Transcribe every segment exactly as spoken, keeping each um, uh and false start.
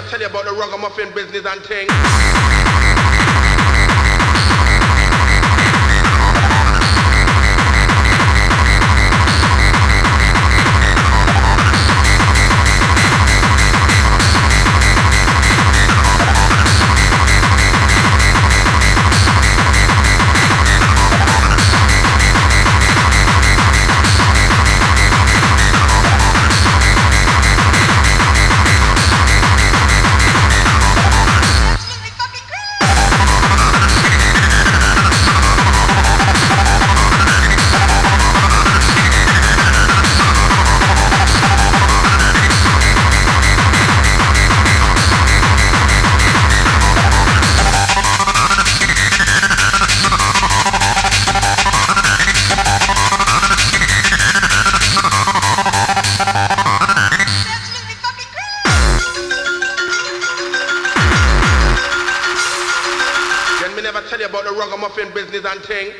I tell you about the ragamuffin business and thing. Ragamuffin business and thing.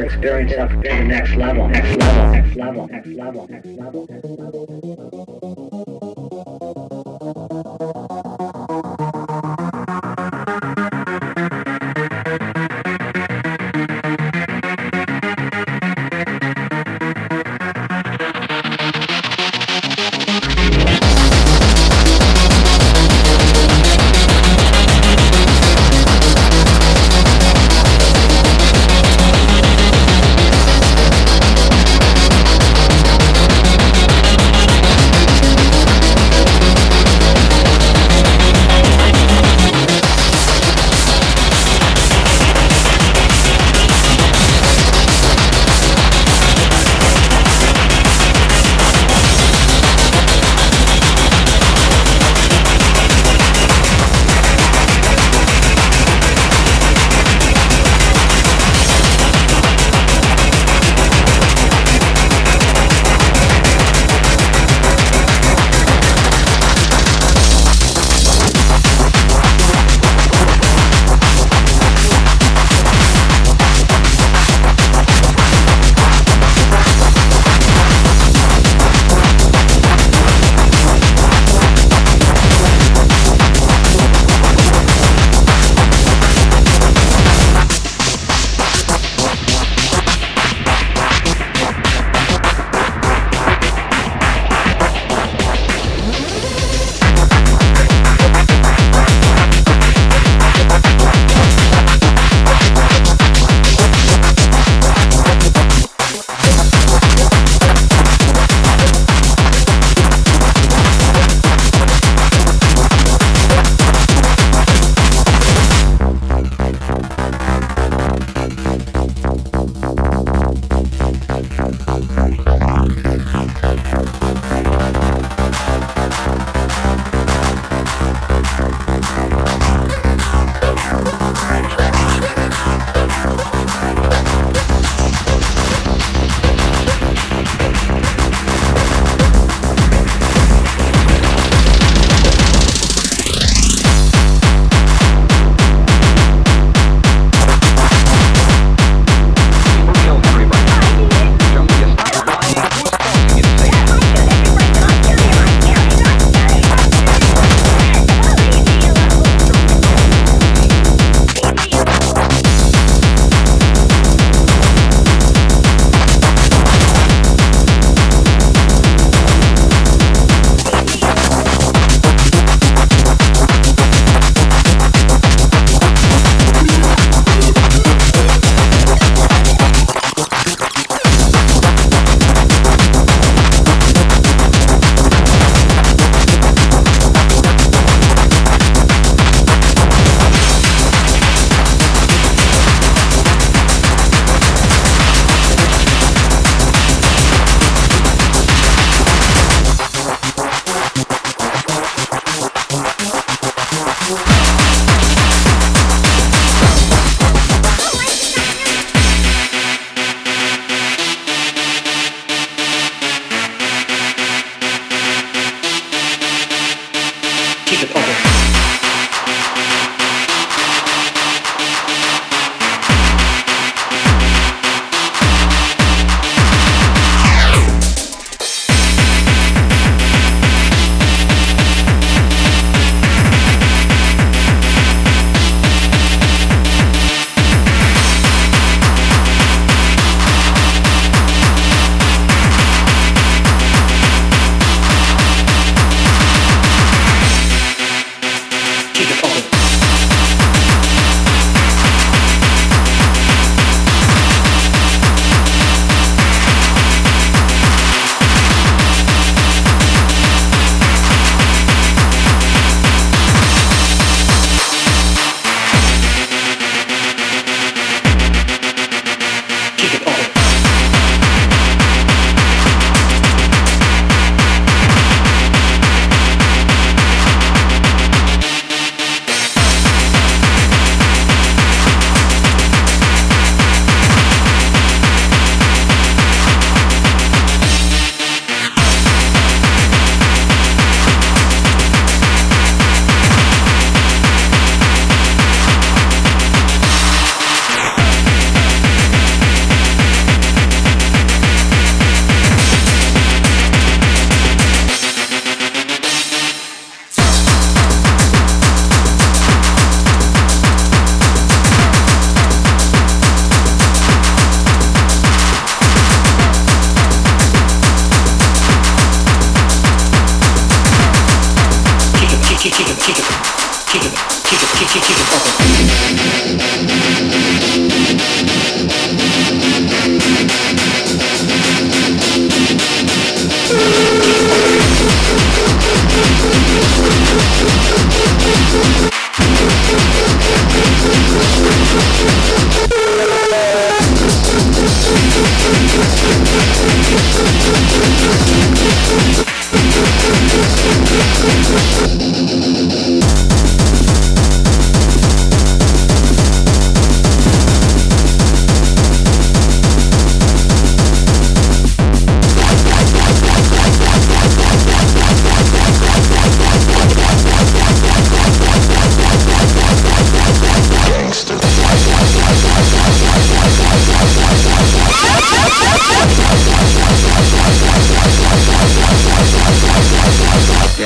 their experience up to the next level, next level, next level, next level, next level, next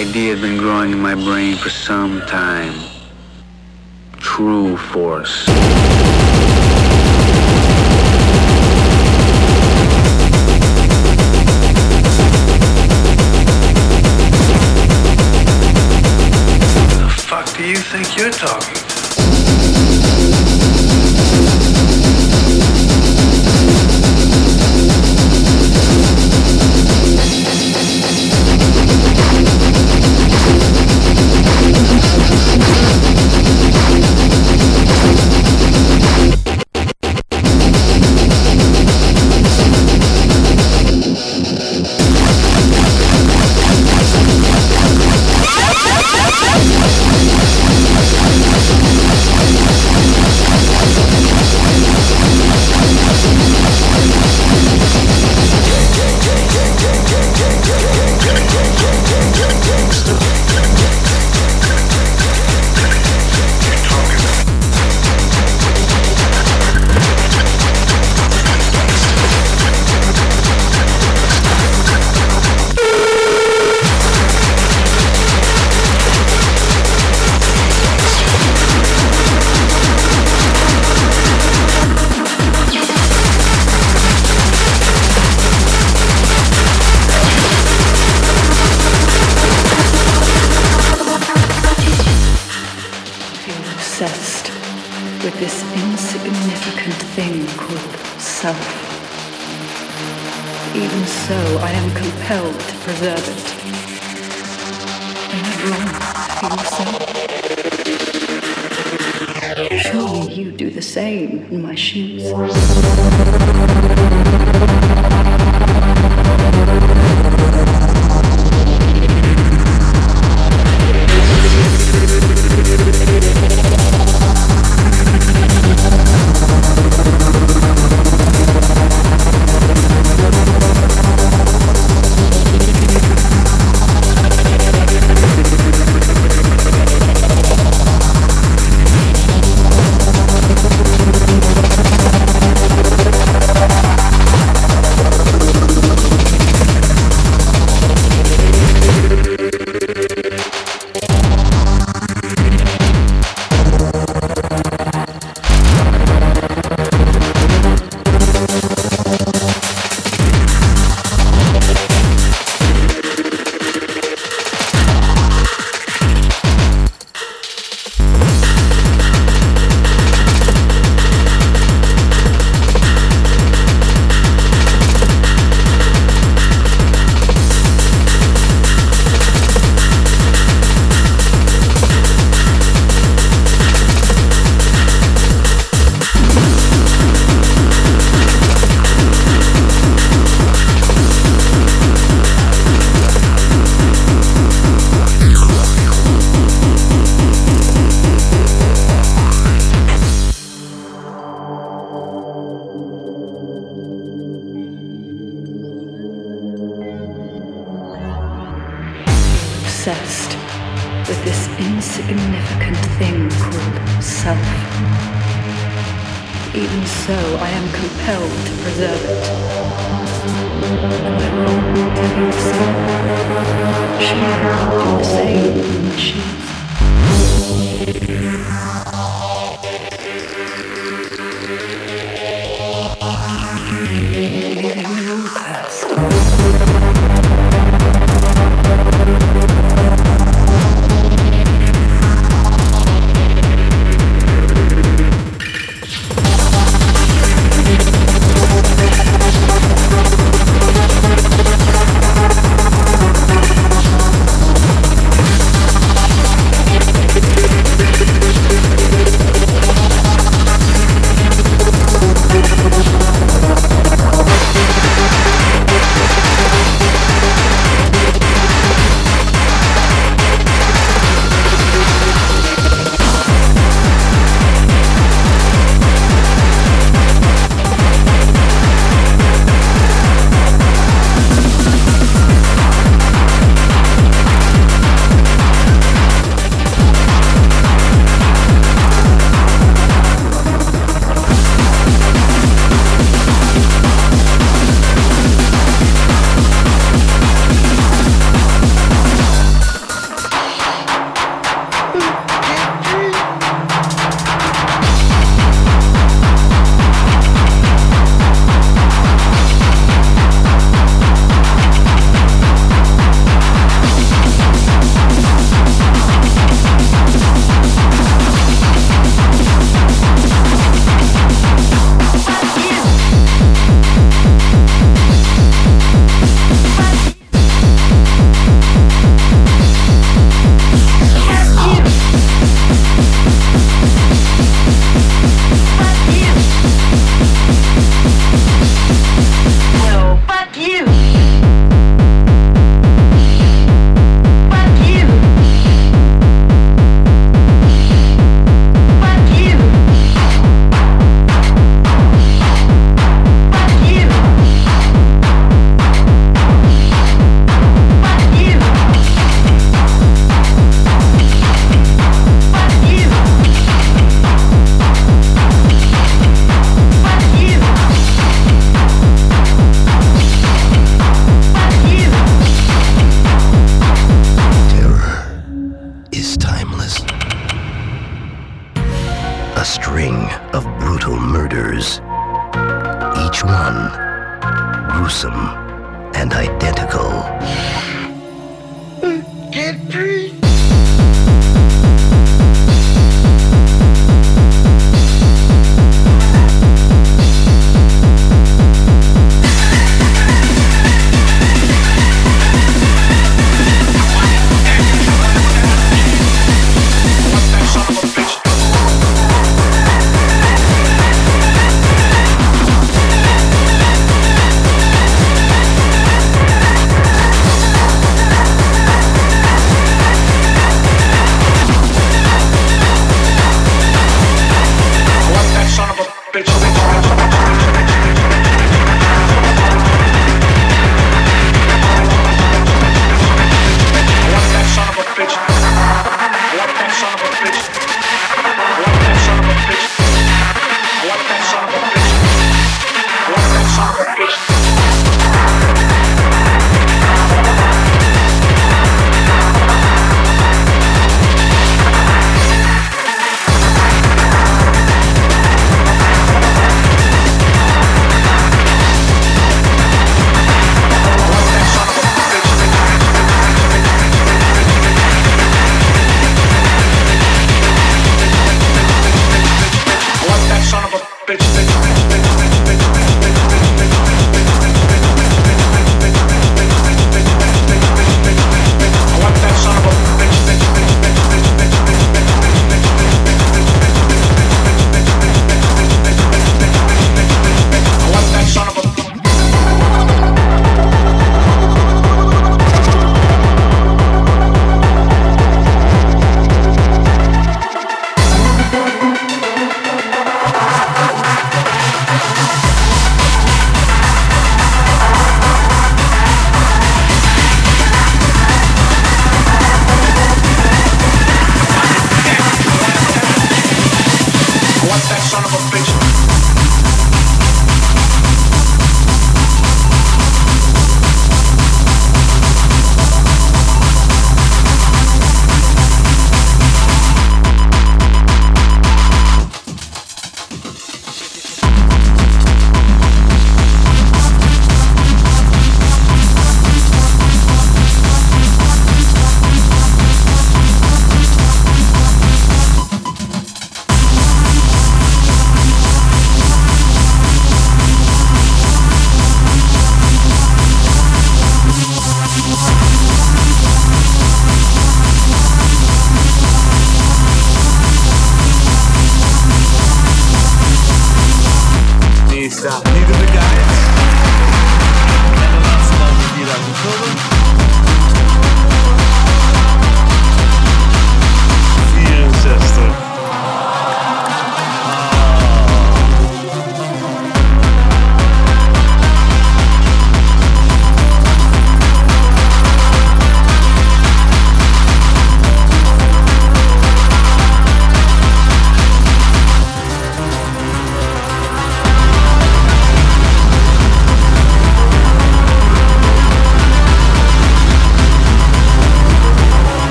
idea had been growing in my brain for some time. True force. The fuck do you think you're talking to? With this insignificant thing called self. Even so, I am compelled to preserve it. Am I wrong to feel so? Surely you do the same in my shoes. Obsessed with this insignificant thing called self. Even so, I am compelled to preserve it. Am I wrong to feel so? She will do the same in my shoes. They will all pass. We'll be right back. and identical.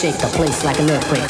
shake the place like an earthquake.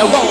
We'll be right back.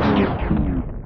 you.